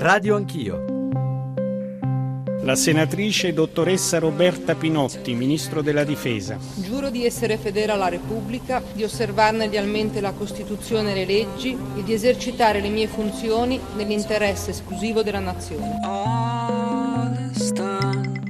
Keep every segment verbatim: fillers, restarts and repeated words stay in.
Radio Anch'io. La senatrice dottoressa Roberta Pinotti, Ministro della Difesa. Giuro di essere fedele alla Repubblica, di osservarne lealmente la Costituzione e le leggi e di esercitare le mie funzioni nell'interesse esclusivo della Nazione.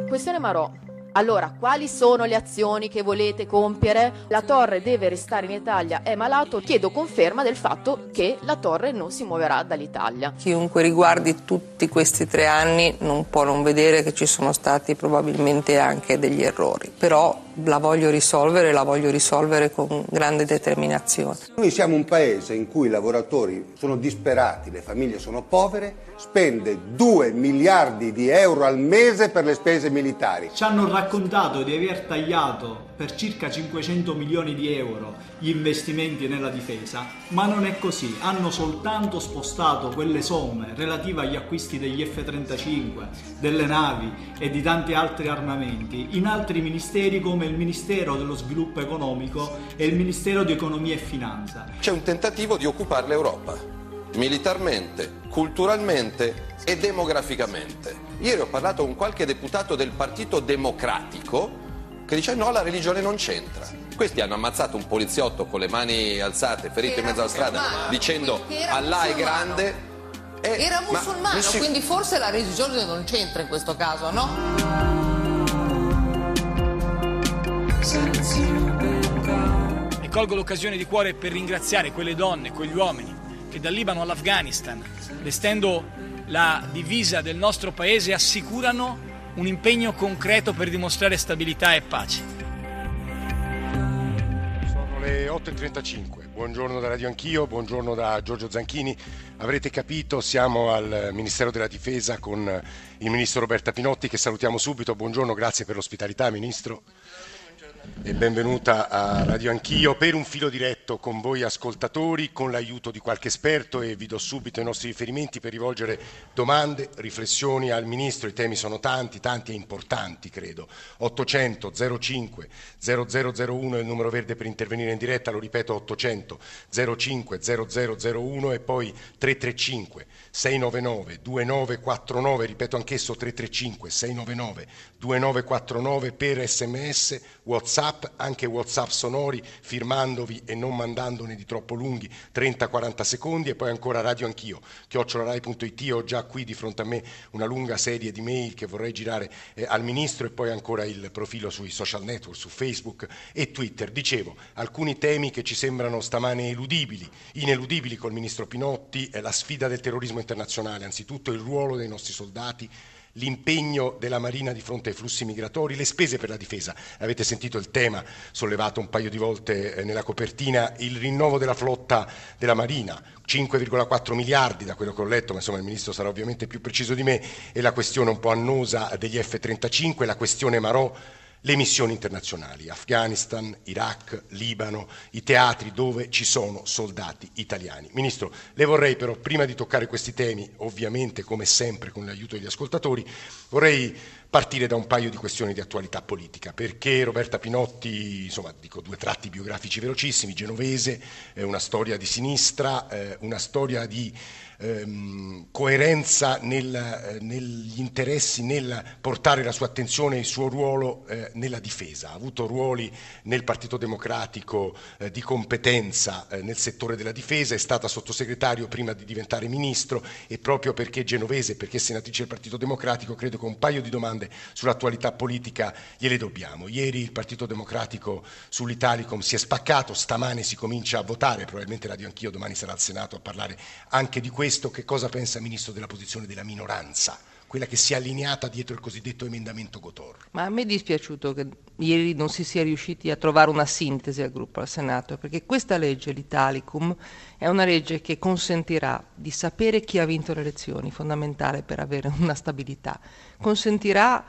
Questione Marò. Allora, quali sono le azioni che volete compiere? La torre deve restare in Italia, è malato. Chiedo conferma del fatto che la torre non si muoverà dall'Italia. Chiunque riguardi tutti questi tre anni non può non vedere che ci sono stati probabilmente anche degli errori, però la voglio risolvere, la voglio risolvere con grande determinazione. Noi siamo un paese in cui i lavoratori sono disperati, le famiglie sono povere, spende due miliardi di euro al mese per le spese militari. Ci hanno raccontato di aver tagliato per circa cinquecento milioni di euro gli investimenti nella difesa, ma non è così, hanno soltanto spostato quelle somme relative agli acquisti degli F trentacinque, delle navi e di tanti altri armamenti in altri ministeri come il Ministero dello Sviluppo Economico e il Ministero di Economia e Finanza. C'è un tentativo di occupare l'Europa, militarmente, culturalmente e demograficamente. Ieri ho parlato con qualche deputato del Partito Democratico che dice no, la religione non c'entra. Questi hanno ammazzato un poliziotto con le mani alzate, ferito in mezzo alla strada, dicendo Allah è grande. E, era musulmano, ma, si... quindi forse la religione non c'entra in questo caso, no? E colgo l'occasione di cuore per ringraziare quelle donne, quegli uomini che dal Libano all'Afghanistan, vestendo la divisa del nostro paese, assicurano un impegno concreto per dimostrare stabilità e pace. Sono le otto e trentacinque. Buongiorno da Radio Anch'io, buongiorno da Giorgio Zanchini. Avrete capito, siamo al Ministero della Difesa con il Ministro Roberta Pinotti, che salutiamo subito. Buongiorno, grazie per l'ospitalità, Ministro. E benvenuta a Radio Anch'io per un filo diretto con voi ascoltatori, con l'aiuto di qualche esperto, e vi do subito i nostri riferimenti per rivolgere domande, riflessioni al Ministro. I temi sono tanti, tanti e importanti, credo. ottocento zero cinque zero zero zero uno è il numero verde per intervenire in diretta, lo ripeto, ottocento zero cinque zero zero zero uno e poi tre tre cinque sei nove nove due nove quattro nove, ripeto anch'esso tre tre cinque sei nove nove due nove quattro nove per sms, WhatsApp, anche WhatsApp sonori, firmandovi e non mandandone di troppo lunghi, trenta quaranta secondi, e poi ancora Radio Anch'io, chiocciola rai punto it. Ho già qui di fronte a me una lunga serie di mail che vorrei girare eh, al Ministro, e poi ancora il profilo sui social network, su Facebook e Twitter. Dicevo, alcuni temi che ci sembrano stamane eludibili, ineludibili col Ministro Pinotti, eh, la sfida del terrorismo internazionale, anzitutto il ruolo dei nostri soldati, l'impegno della Marina di fronte ai flussi migratori, le spese per la difesa. Avete sentito il tema sollevato un paio di volte nella copertina, il rinnovo della flotta della Marina, cinque virgola quattro miliardi da quello che ho letto, ma insomma il Ministro sarà ovviamente più preciso di me, e la questione un po' annosa degli F trentacinque, la questione Marò, le missioni internazionali, Afghanistan, Iraq, Libano, i teatri dove ci sono soldati italiani. Ministro, le vorrei però, prima di toccare questi temi, ovviamente come sempre con l'aiuto degli ascoltatori, vorrei partire da un paio di questioni di attualità politica, perché Roberta Pinotti, insomma dico due tratti biografici velocissimi, genovese, eh, una storia di sinistra, eh, una storia di coerenza nel, negli interessi, nel portare la sua attenzione e il suo ruolo eh, nella difesa. Ha avuto ruoli nel Partito Democratico eh, di competenza eh, nel settore della difesa, è stata sottosegretario prima di diventare ministro, e proprio perché genovese, perché senatrice del Partito Democratico, credo che un paio di domande sull'attualità politica gliele dobbiamo. Ieri il Partito Democratico sull'Italicum si è spaccato, stamane si comincia a votare, probabilmente Radio Anch'io domani sarà al Senato a parlare anche di questo. Questo, che cosa pensa, Ministro, della posizione della minoranza, quella che si è allineata dietro il cosiddetto emendamento Gotor? Ma a me è dispiaciuto che ieri non si sia riusciti a trovare una sintesi al gruppo, al Senato, perché questa legge, l'Italicum, è una legge che consentirà di sapere chi ha vinto le elezioni, fondamentale per avere una stabilità, consentirà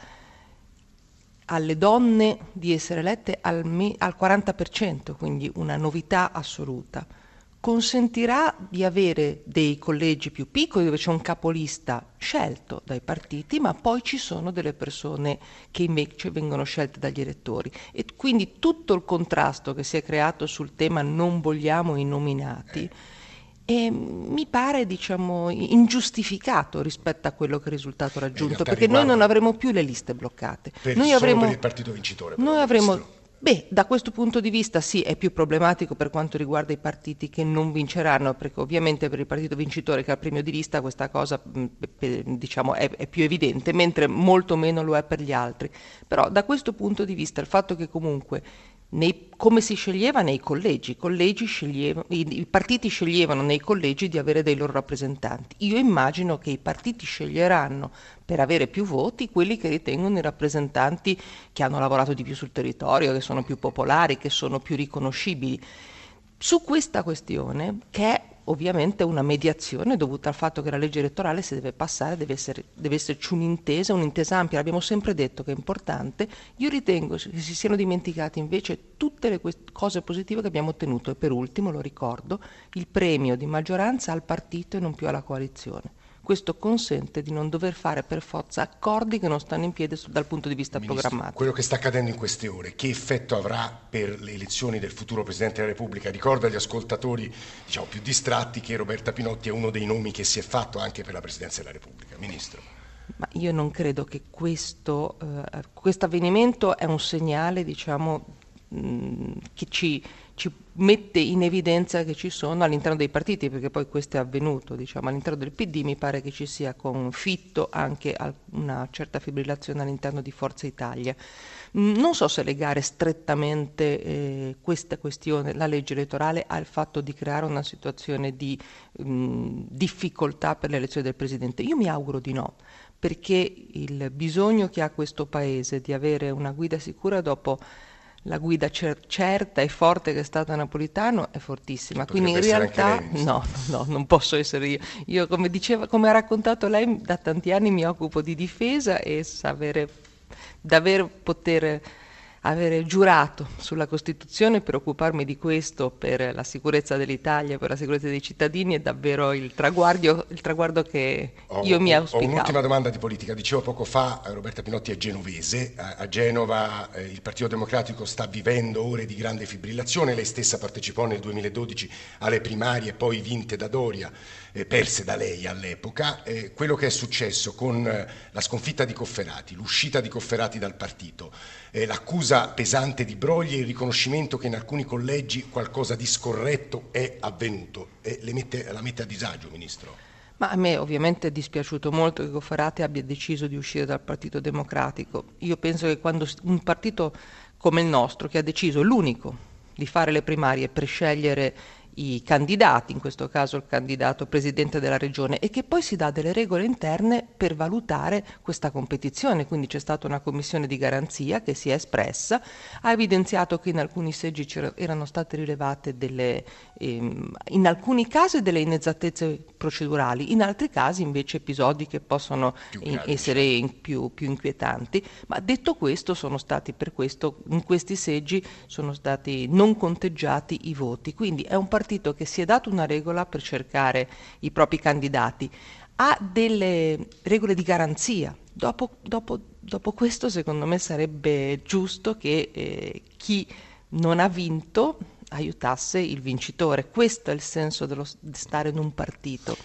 alle donne di essere elette al, me- al quaranta per cento, quindi una novità assoluta, consentirà di avere dei collegi più piccoli dove c'è un capolista scelto dai partiti, ma poi ci sono delle persone che invece vengono scelte dagli elettori, e quindi tutto il contrasto che si è creato sul tema non vogliamo i nominati E mi pare, diciamo, ingiustificato rispetto a quello che è il risultato raggiunto, perché noi non avremo più le liste bloccate. Per, noi avremo, solo per il partito vincitore. Noi avremo, beh, da questo punto di vista sì, è più problematico per quanto riguarda i partiti che non vinceranno, perché ovviamente per il partito vincitore che ha il premio di lista questa cosa, diciamo, è, è più evidente, mentre molto meno lo è per gli altri. Però da questo punto di vista il fatto che comunque... Nei, come si sceglieva nei collegi, collegi sceglieva, i, i partiti sceglievano nei collegi di avere dei loro rappresentanti. Io immagino che i partiti sceglieranno per avere più voti quelli che ritengono i rappresentanti che hanno lavorato di più sul territorio, che sono più popolari, che sono più riconoscibili. Su questa questione, che è ovviamente una mediazione dovuta al fatto che la legge elettorale, se deve passare, deve, essere, deve esserci un'intesa, un'intesa ampia, l'abbiamo sempre detto che è importante. Io ritengo che si siano dimenticate invece tutte le cose positive che abbiamo ottenuto e per ultimo, lo ricordo, il premio di maggioranza al partito e non più alla coalizione. Questo consente di non dover fare per forza accordi che non stanno in piedi dal punto di vista Ministro, programmatico. Quello che sta accadendo in queste ore, che effetto avrà per le elezioni del futuro Presidente della Repubblica? Ricordo agli ascoltatori, diciamo, più distratti che Roberta Pinotti è uno dei nomi che si è fatto anche per la Presidenza della Repubblica. Ministro. Ma io non credo che questo eh, questo avvenimento è un segnale, diciamo, mh, che ci... ci mette in evidenza che ci sono all'interno dei partiti, perché poi questo è avvenuto, diciamo, all'interno del P D mi pare che ci sia con Fitto anche una certa fibrillazione all'interno di Forza Italia. Non so se legare strettamente eh, questa questione, la legge elettorale, al fatto di creare una situazione di mh, difficoltà per l'elezione del Presidente. Io mi auguro di no, perché il bisogno che ha questo Paese di avere una guida sicura dopo la guida cer- certa e forte che è stata Napolitano è fortissima. Potrebbe quindi in realtà no, no, non posso essere io. Io come diceva, come ha raccontato lei, da tanti anni mi occupo di difesa e sapere, davvero poter avere giurato sulla Costituzione per occuparmi di questo, per la sicurezza dell'Italia, per la sicurezza dei cittadini, è davvero il traguardo, il traguardo che ho, io mi auspicavo. Ho un'ultima domanda di politica. Dicevo poco fa, Roberta Pinotti è genovese, a, a Genova eh, il Partito Democratico sta vivendo ore di grande fibrillazione, lei stessa partecipò nel duemiladodici alle primarie poi vinte da Doria, eh, perse da lei all'epoca. Eh, quello che è successo con eh, la sconfitta di Cofferati, l'uscita di Cofferati dal partito, eh, l'accusa pesante di brogli e il riconoscimento che in alcuni collegi qualcosa di scorretto è avvenuto, e le mette, la mette a disagio, Ministro. Ma a me ovviamente è dispiaciuto molto che Cofferati abbia deciso di uscire dal Partito Democratico. Io penso che quando un partito come il nostro, che ha deciso, l'unico, di fare le primarie per scegliere i candidati, in questo caso il candidato presidente della regione, e che poi si dà delle regole interne per valutare questa competizione, quindi c'è stata una commissione di garanzia che si è espressa, ha evidenziato che in alcuni seggi erano state rilevate delle, ehm, in alcuni casi delle inesattezze procedurali, in altri casi invece episodi che possono in, essere in più, più inquietanti, ma detto questo sono stati per questo, in questi seggi sono stati non conteggiati i voti, quindi è un partito che si è dato una regola per cercare i propri candidati, ha delle regole di garanzia. Dopo, dopo, dopo questo secondo me sarebbe giusto che eh, chi non ha vinto aiutasse il vincitore. Questo è il senso dello, di stare in un partito.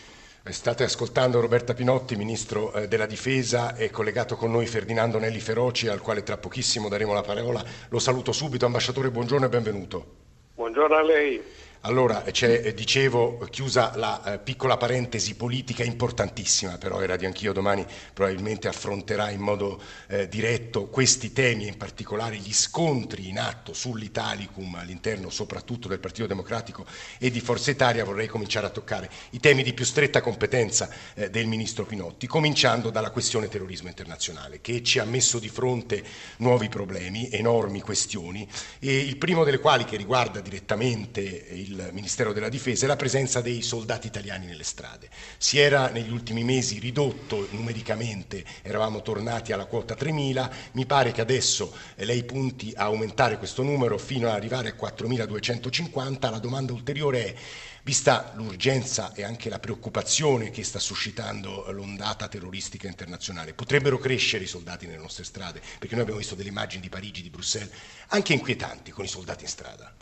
State ascoltando Roberta Pinotti, Ministro della Difesa, è collegato con noi Ferdinando Nelli Feroci, al quale tra pochissimo daremo la parola. Lo saluto subito. Ambasciatore, buongiorno e benvenuto. Buongiorno a lei. Allora, c'è, dicevo, chiusa la eh, piccola parentesi politica importantissima, però era di Anch'io domani probabilmente affronterà in modo eh, diretto questi temi, in particolare gli scontri in atto sull'Italicum all'interno soprattutto del Partito Democratico e di Forza Italia. Vorrei cominciare a toccare i temi di più stretta competenza eh, del Ministro Pinotti, cominciando dalla questione terrorismo internazionale, che ci ha messo di fronte nuovi problemi, enormi questioni, e il primo delle quali, che riguarda direttamente il Il Ministero della Difesa, è la presenza dei soldati italiani nelle strade. Si era negli ultimi mesi ridotto numericamente, eravamo tornati alla quota tremila, mi pare che adesso lei punti a aumentare questo numero fino ad arrivare a quattromiladuecentocinquanta. La domanda ulteriore è, vista l'urgenza e anche la preoccupazione che sta suscitando l'ondata terroristica internazionale, potrebbero crescere i soldati nelle nostre strade? Perché noi abbiamo visto delle immagini di Parigi, di Bruxelles, anche inquietanti, con i soldati in strada.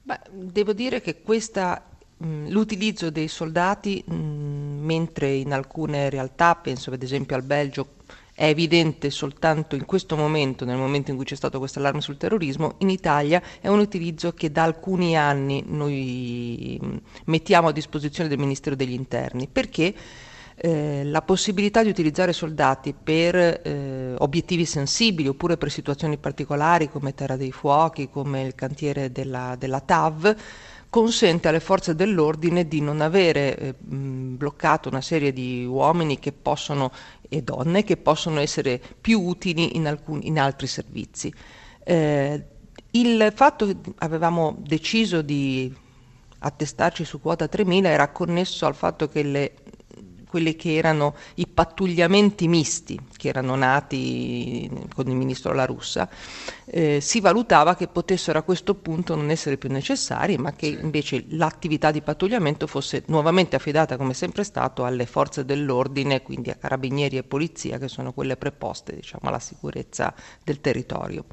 Beh, devo dire che questa L'utilizzo dei soldati, mh, mentre in alcune realtà, penso ad esempio al Belgio, è evidente soltanto in questo momento, nel momento in cui c'è stato questo allarme sul terrorismo, in Italia è un utilizzo che da alcuni anni noi mettiamo a disposizione del Ministero degli Interni, perché eh, la possibilità di utilizzare soldati per eh, obiettivi sensibili oppure per situazioni particolari come Terra dei Fuochi, come il cantiere della, della T A V, consente alle forze dell'ordine di non avere eh, bloccato una serie di uomini che possono, e donne che possono essere più utili in, alcun, in altri servizi. Eh, il fatto che avevamo deciso di attestarci su quota tremila era connesso al fatto che le, quelli che erano i pattugliamenti misti, che erano nati con il ministro La Russa, eh, si valutava che potessero a questo punto non essere più necessari, ma che invece l'attività di pattugliamento fosse nuovamente affidata, come sempre è stato, alle forze dell'ordine, quindi a carabinieri e polizia, che sono quelle preposte, diciamo, alla sicurezza del territorio.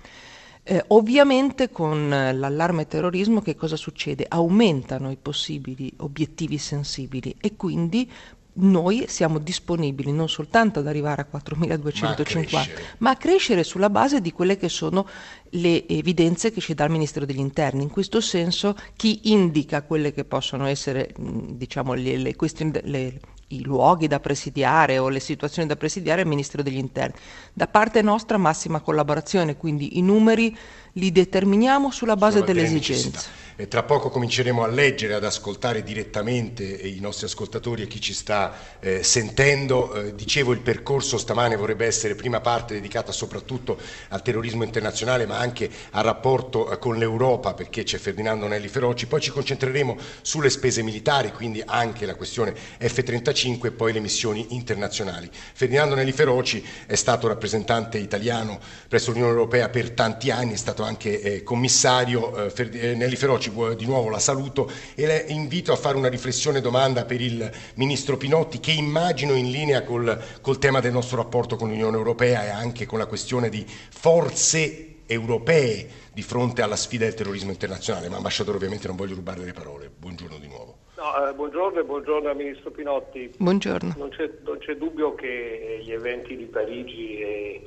Eh, ovviamente con l'allarme terrorismo che cosa succede? Aumentano i possibili obiettivi sensibili e quindi noi siamo disponibili non soltanto ad arrivare a quattromiladuecentocinquanta, ma, ma a crescere sulla base di quelle che sono le evidenze che ci dà il Ministero degli Interni. In questo senso, chi indica quelle che possono essere, diciamo, le, le questioni, le, i luoghi da presidiare o le situazioni da presidiare è il Ministero degli Interni. Da parte nostra massima collaborazione, quindi i numeri li determiniamo sulla base delle esigenze. E tra poco cominceremo a leggere, ad ascoltare direttamente i nostri ascoltatori e chi ci sta eh, sentendo. Eh, dicevo, il percorso stamane vorrebbe essere prima parte dedicata soprattutto al terrorismo internazionale, ma anche al rapporto eh, con l'Europa, perché c'è Ferdinando Nelli Feroci. Poi ci concentreremo sulle spese militari, quindi anche la questione F trentacinque e poi le missioni internazionali. Ferdinando Nelli Feroci è stato rappresentante italiano presso l'Unione Europea per tanti anni, è stato anche eh, commissario. eh, Ferdi- eh, Nelli Feroci, di nuovo la saluto e la invito a fare una riflessione domanda per il Ministro Pinotti, che immagino in linea col, col tema del nostro rapporto con l'Unione Europea e anche con la questione di forze europee di fronte alla sfida del terrorismo internazionale. Ma ambasciatore, ovviamente non voglio rubarle le parole, buongiorno di nuovo. No, eh, buongiorno e buongiorno al Ministro Pinotti. Buongiorno. Non c'è, non c'è dubbio che gli eventi di Parigi e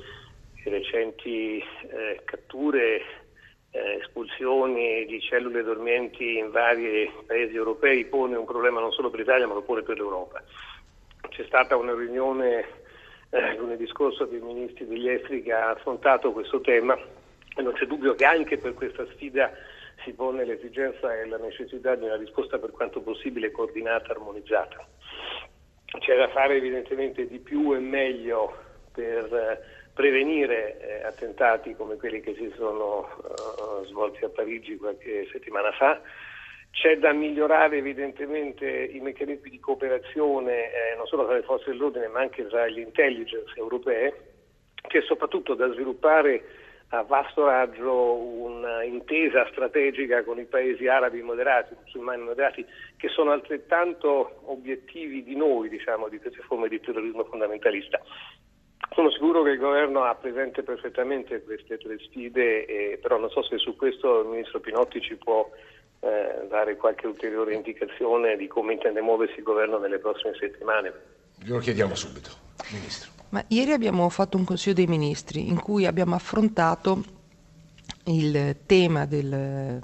le recenti eh, catture, Eh, espulsioni di cellule dormienti in vari paesi europei pone un problema non solo per l'Italia, ma lo pone per l'Europa. C'è stata una riunione eh, lunedì scorso dei ministri degli esteri che ha affrontato questo tema e non c'è dubbio che anche per questa sfida si pone l'esigenza e la necessità di una risposta per quanto possibile coordinata, armonizzata. C'è da fare evidentemente di più e meglio per eh, prevenire eh, attentati come quelli che si sono uh, svolti a Parigi qualche settimana fa. C'è da migliorare evidentemente i meccanismi di cooperazione eh, non solo tra le forze dell'ordine ma anche tra le intelligence europee. C'è soprattutto da sviluppare a vasto raggio un'intesa strategica con i paesi arabi moderati, musulmani moderati, che sono altrettanto obiettivi di noi, diciamo, di queste forme di terrorismo fondamentalista. Sono sicuro che il governo ha presente perfettamente queste tre sfide, eh, però non so se su questo il ministro Pinotti ci può eh, dare qualche ulteriore indicazione di come intende muoversi il governo nelle prossime settimane. Glielo chiediamo subito, Ministro. Ma ieri abbiamo fatto un Consiglio dei Ministri in cui abbiamo affrontato il tema del...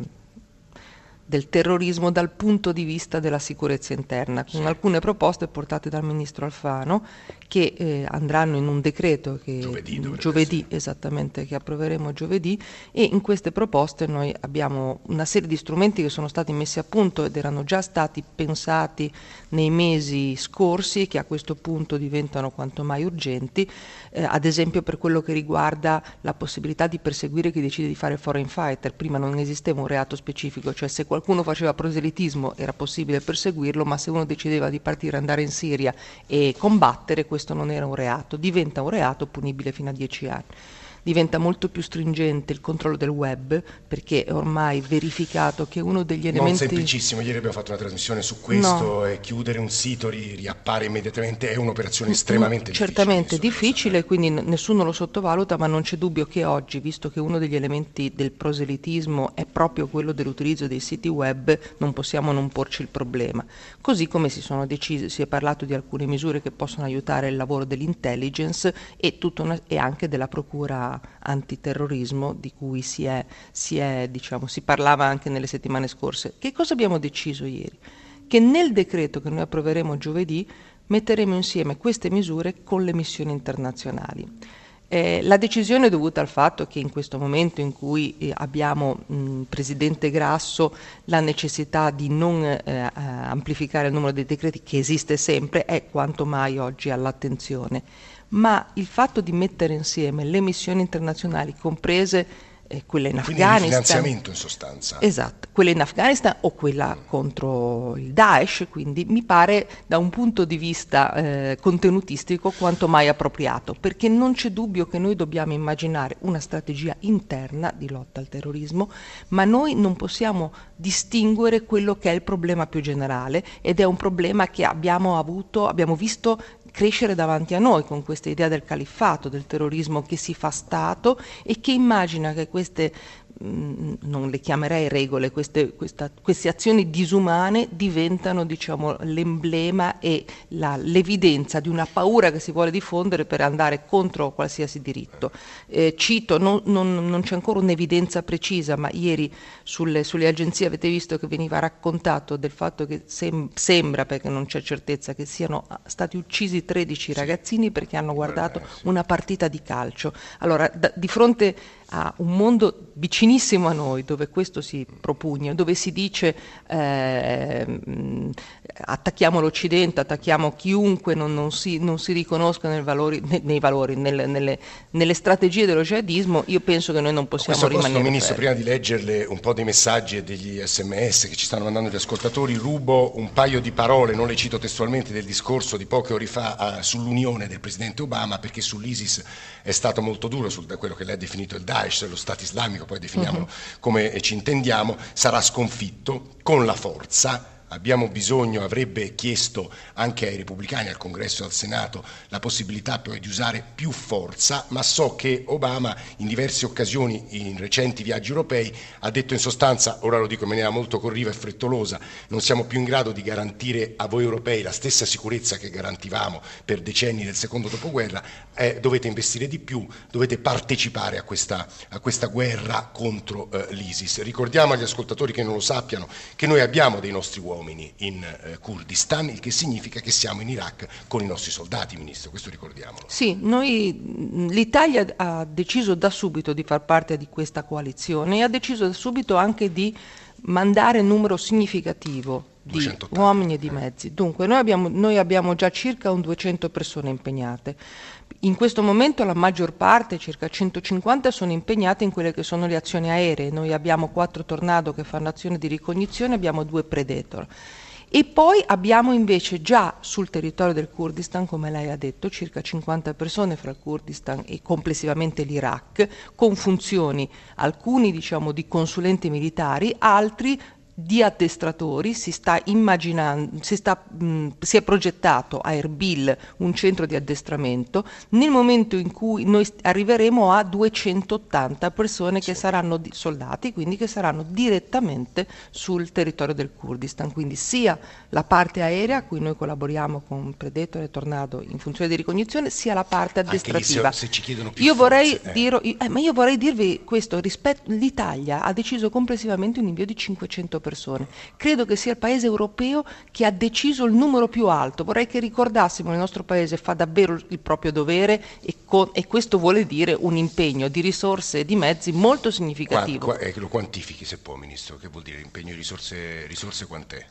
del terrorismo dal punto di vista della sicurezza interna, con alcune proposte portate dal ministro Alfano che eh, andranno in un decreto che giovedì, giovedì esattamente, che approveremo giovedì, e in queste proposte noi abbiamo una serie di strumenti che sono stati messi a punto ed erano già stati pensati nei mesi scorsi e che a questo punto diventano quanto mai urgenti, eh, ad esempio per quello che riguarda la possibilità di perseguire chi decide di fare foreign fighter. Prima non esisteva un reato specifico, cioè se qualcuno faceva proselitismo era possibile perseguirlo, ma se uno decideva di partire, andare in Siria e combattere, questo non era un reato, diventa un reato punibile fino a dieci anni. diventa molto più stringente il controllo del web, perché è ormai verificato che uno degli elementi... Non semplicissimo, ieri abbiamo fatto una trasmissione su questo, no. E chiudere un sito ri- riappare immediatamente è un'operazione estremamente difficile. Certamente difficile, quindi n- nessuno lo sottovaluta, ma non c'è dubbio che oggi, visto che uno degli elementi del proselitismo è proprio quello dell'utilizzo dei siti web, non possiamo non porci il problema. Così come si sono decise, si è parlato di alcune misure che possono aiutare il lavoro dell'intelligence e, tutto una, e anche della procura antiterrorismo di cui si è, si è, diciamo, si parlava anche nelle settimane scorse. Che cosa abbiamo deciso ieri? Che nel decreto che noi approveremo giovedì metteremo insieme queste misure con le missioni internazionali. Eh, la decisione è dovuta al fatto che in questo momento in cui eh, abbiamo mh, Presidente Grasso, la necessità di non eh, amplificare il numero dei decreti, che esiste sempre, è quanto mai oggi all'attenzione, ma il fatto di mettere insieme le missioni internazionali, comprese eh, quelle in Afghanistan. Quindi il finanziamento in sostanza. Esatto, quella in Afghanistan o quella mm. contro il Daesh, quindi mi pare da un punto di vista eh, contenutistico quanto mai appropriato, perché non c'è dubbio che noi dobbiamo immaginare una strategia interna di lotta al terrorismo, ma noi non possiamo distinguere quello che è il problema più generale, ed è un problema che abbiamo avuto, abbiamo visto crescere davanti a noi con questa idea del califfato, del terrorismo che si fa Stato e che immagina che queste, mh, non le chiamerei regole, queste, questa, queste azioni disumane diventano, diciamo, l'emblema e la, l'evidenza di una paura che si vuole diffondere per andare contro qualsiasi diritto. Eh, cito, non, non, non c'è ancora un'evidenza precisa, ma ieri sulle, sulle agenzie avete visto che veniva raccontato del fatto che sem- sembra, perché non c'è certezza, che siano stati uccisi tredici ragazzini perché hanno guardato una partita di calcio. Allora, da, di fronte a un mondo vicinissimo a noi, dove questo si propugna, dove si dice eh, attacchiamo l'Occidente, attacchiamo chiunque non, non, si, non si riconosca nel valori, nei, nei valori, nel, nelle, nelle strategie dello jihadismo, io penso che noi non possiamo rimanere fermi. Ministro, prima di leggerle un po' dei messaggi e degli sms che ci stanno mandando gli ascoltatori, rubo un paio di parole, non le cito testualmente, del discorso di poche ore fa uh, sull'unione del Presidente Obama, perché sull'ISIS è stato molto duro, su, da quello che lei ha definito il Daesh, lo Stato Islamico, poi definiamolo uh-huh. come ci intendiamo, sarà sconfitto con la forza. Abbiamo bisogno, avrebbe chiesto anche ai repubblicani, al Congresso e al Senato, la possibilità poi di usare più forza, ma so che Obama in diverse occasioni, in recenti viaggi europei, ha detto in sostanza, ora lo dico in maniera molto corriva e frettolosa, non siamo più in grado di garantire a voi europei la stessa sicurezza che garantivamo per decenni nel secondo dopoguerra, eh, dovete investire di più, dovete partecipare a questa, a questa guerra contro eh, l'ISIS. Ricordiamo agli ascoltatori che non lo sappiano che noi abbiamo dei nostri uomini in eh, Kurdistan, il che significa che siamo in Iraq con i nostri soldati, Ministro, questo ricordiamolo. Sì, noi, l'Italia ha deciso da subito di far parte di questa coalizione e ha deciso da subito anche di mandare un numero significativo di duecentottanta uomini e di mezzi. Dunque noi abbiamo, noi abbiamo già circa un duecento persone impegnate. In questo momento la maggior parte, circa centocinquanta, sono impegnate in quelle che sono le azioni aeree. Noi abbiamo quattro Tornado che fanno azione di ricognizione, abbiamo due Predator. E poi abbiamo invece già sul territorio del Kurdistan, come lei ha detto, circa cinquanta persone fra il Kurdistan e complessivamente l'Iraq, con funzioni, alcuni diciamo di consulenti militari, altri di addestratori. Si sta immaginando, si, sta, mh, si è progettato a Erbil un centro di addestramento nel momento in cui noi st- arriveremo a duecentottanta persone che saranno di- soldati, quindi che saranno direttamente sul territorio del Kurdistan, quindi sia la parte aerea a cui noi collaboriamo con Predator e Tornado in funzione di ricognizione, sia la parte addestrativa. Anche lì, se, se ci chiedono più io forze, vorrei eh. dire, io, eh, ma io vorrei dirvi questo, rispetto, l'Italia ha deciso complessivamente un invio di cinquecento persone. Credo che sia il paese europeo che ha deciso il numero più alto. Vorrei che ricordassimo che il nostro paese fa davvero il proprio dovere e, con, e questo vuole dire un impegno di risorse e di mezzi molto significativo. Qua, qua, eh, lo quantifichi se può, Ministro, che vuol dire impegno di risorse, risorse quant'è?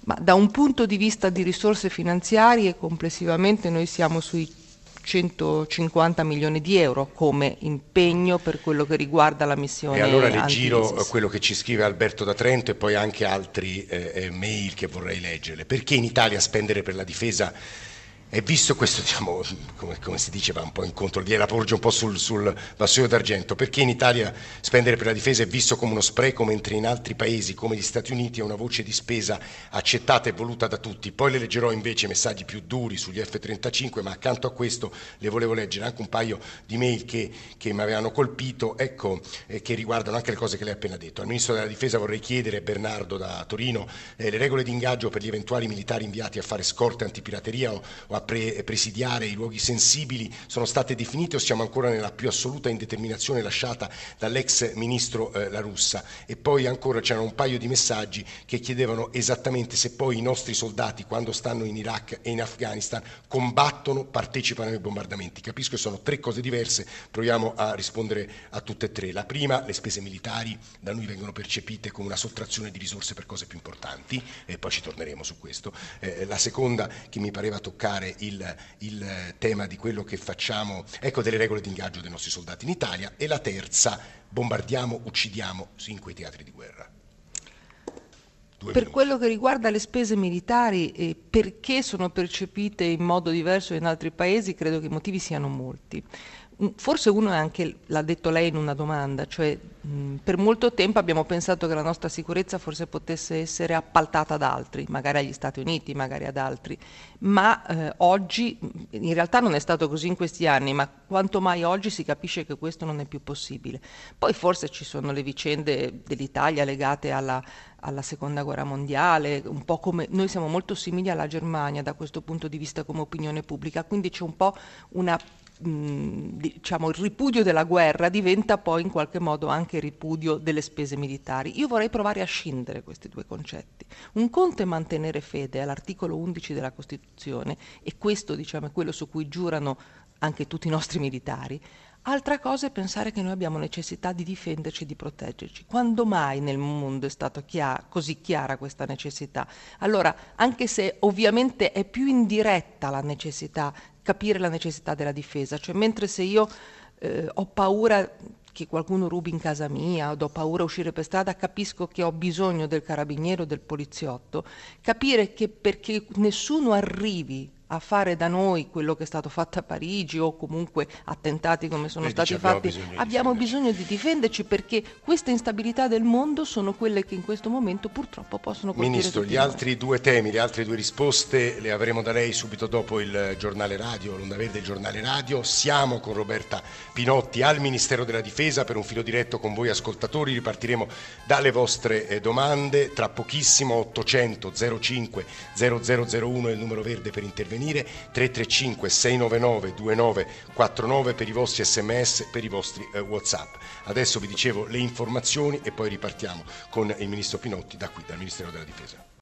Ma da un punto di vista di risorse finanziarie complessivamente noi siamo sui centocinquanta milioni di euro come impegno per quello che riguarda la missione. E allora le giro quello che ci scrive Alberto da Trento e poi anche altri eh, mail che vorrei leggere. Perché in Italia spendere per la difesa E visto questo, diciamo, come, come si diceva, un po' incontro di Porge un po' sul, sul vassoio d'argento, perché in Italia spendere per la difesa è visto come uno spreco, mentre in altri paesi come gli Stati Uniti è una voce di spesa accettata e voluta da tutti? Poi le leggerò invece messaggi più duri sugli F trentacinque, ma accanto a questo le volevo leggere anche un paio di mail che, che mi avevano colpito, ecco, eh, che riguardano anche le cose che lei ha appena detto. Al Ministro della Difesa vorrei chiedere, Bernardo da Torino, eh, le regole di ingaggio per gli eventuali militari inviati a fare scorte antipirateria o, o a pre- presidiare i luoghi sensibili sono state definite o siamo ancora nella più assoluta indeterminazione lasciata dall'ex ministro eh, La Russa? E poi ancora c'erano un paio di messaggi che chiedevano esattamente se poi i nostri soldati, quando stanno in Iraq e in Afghanistan, combattono, partecipano ai bombardamenti. Capisco che sono tre cose diverse, proviamo a rispondere a tutte e tre. La prima, le spese militari da noi vengono percepite come una sottrazione di risorse per cose più importanti, e poi ci torneremo su questo. Eh, la seconda, che mi pareva toccare il, il tema di quello che facciamo, ecco, delle regole di ingaggio dei nostri soldati in Italia. E la terza, bombardiamo, uccidiamo in quei teatri di guerra. Due per minuti. Quello che riguarda le spese militari, eh, perché sono percepite in modo diverso in altri paesi, credo che i motivi siano molti. Forse uno è anche, l'ha detto lei in una domanda, cioè mh, per molto tempo abbiamo pensato che la nostra sicurezza forse potesse essere appaltata ad altri, magari agli Stati Uniti, magari ad altri, ma eh, oggi, in realtà non è stato così in questi anni, ma quanto mai oggi si capisce che questo non è più possibile. Poi forse ci sono le vicende dell'Italia legate alla... alla seconda guerra mondiale, un po' come noi siamo molto simili alla Germania da questo punto di vista come opinione pubblica, quindi c'è un po' una mh, diciamo il ripudio della guerra diventa poi in qualche modo anche il ripudio delle spese militari. Io vorrei provare a scindere questi due concetti. Un conto è mantenere fede all'articolo undici della Costituzione, e questo, diciamo, è quello su cui giurano anche tutti i nostri militari. Altra cosa è pensare che noi abbiamo necessità di difenderci e di proteggerci. Quando mai nel mondo è stata chiar- così chiara questa necessità? Allora, anche se ovviamente è più indiretta la necessità, capire la necessità della difesa, cioè mentre se io eh, ho paura che qualcuno rubi in casa mia, o ho paura a uscire per strada, capisco che ho bisogno del carabiniero, del poliziotto, capire che perché nessuno arrivi a fare da noi quello che è stato fatto a Parigi o comunque attentati come sono e stati fatti, abbiamo, bisogno, abbiamo di bisogno di difenderci, perché queste instabilità del mondo sono quelle che in questo momento purtroppo possono colpire. Ministro, gli noi. altri due temi, le altre due risposte le avremo da lei subito dopo il giornale radio, l'Onda Verde, il giornale radio. Siamo con Roberta Pinotti al Ministero della Difesa per un filo diretto con voi ascoltatori. Ripartiremo dalle vostre domande tra pochissimo. Ottocento zero cinque zero zero zero uno è il numero verde per intervenire. Tre tre cinque sei nove nove due nove quattro nove per i vostri sms, per i vostri eh, whatsapp. Adesso vi dicevo le informazioni e poi ripartiamo con il ministro Pinotti da qui, dal Ministero della Difesa.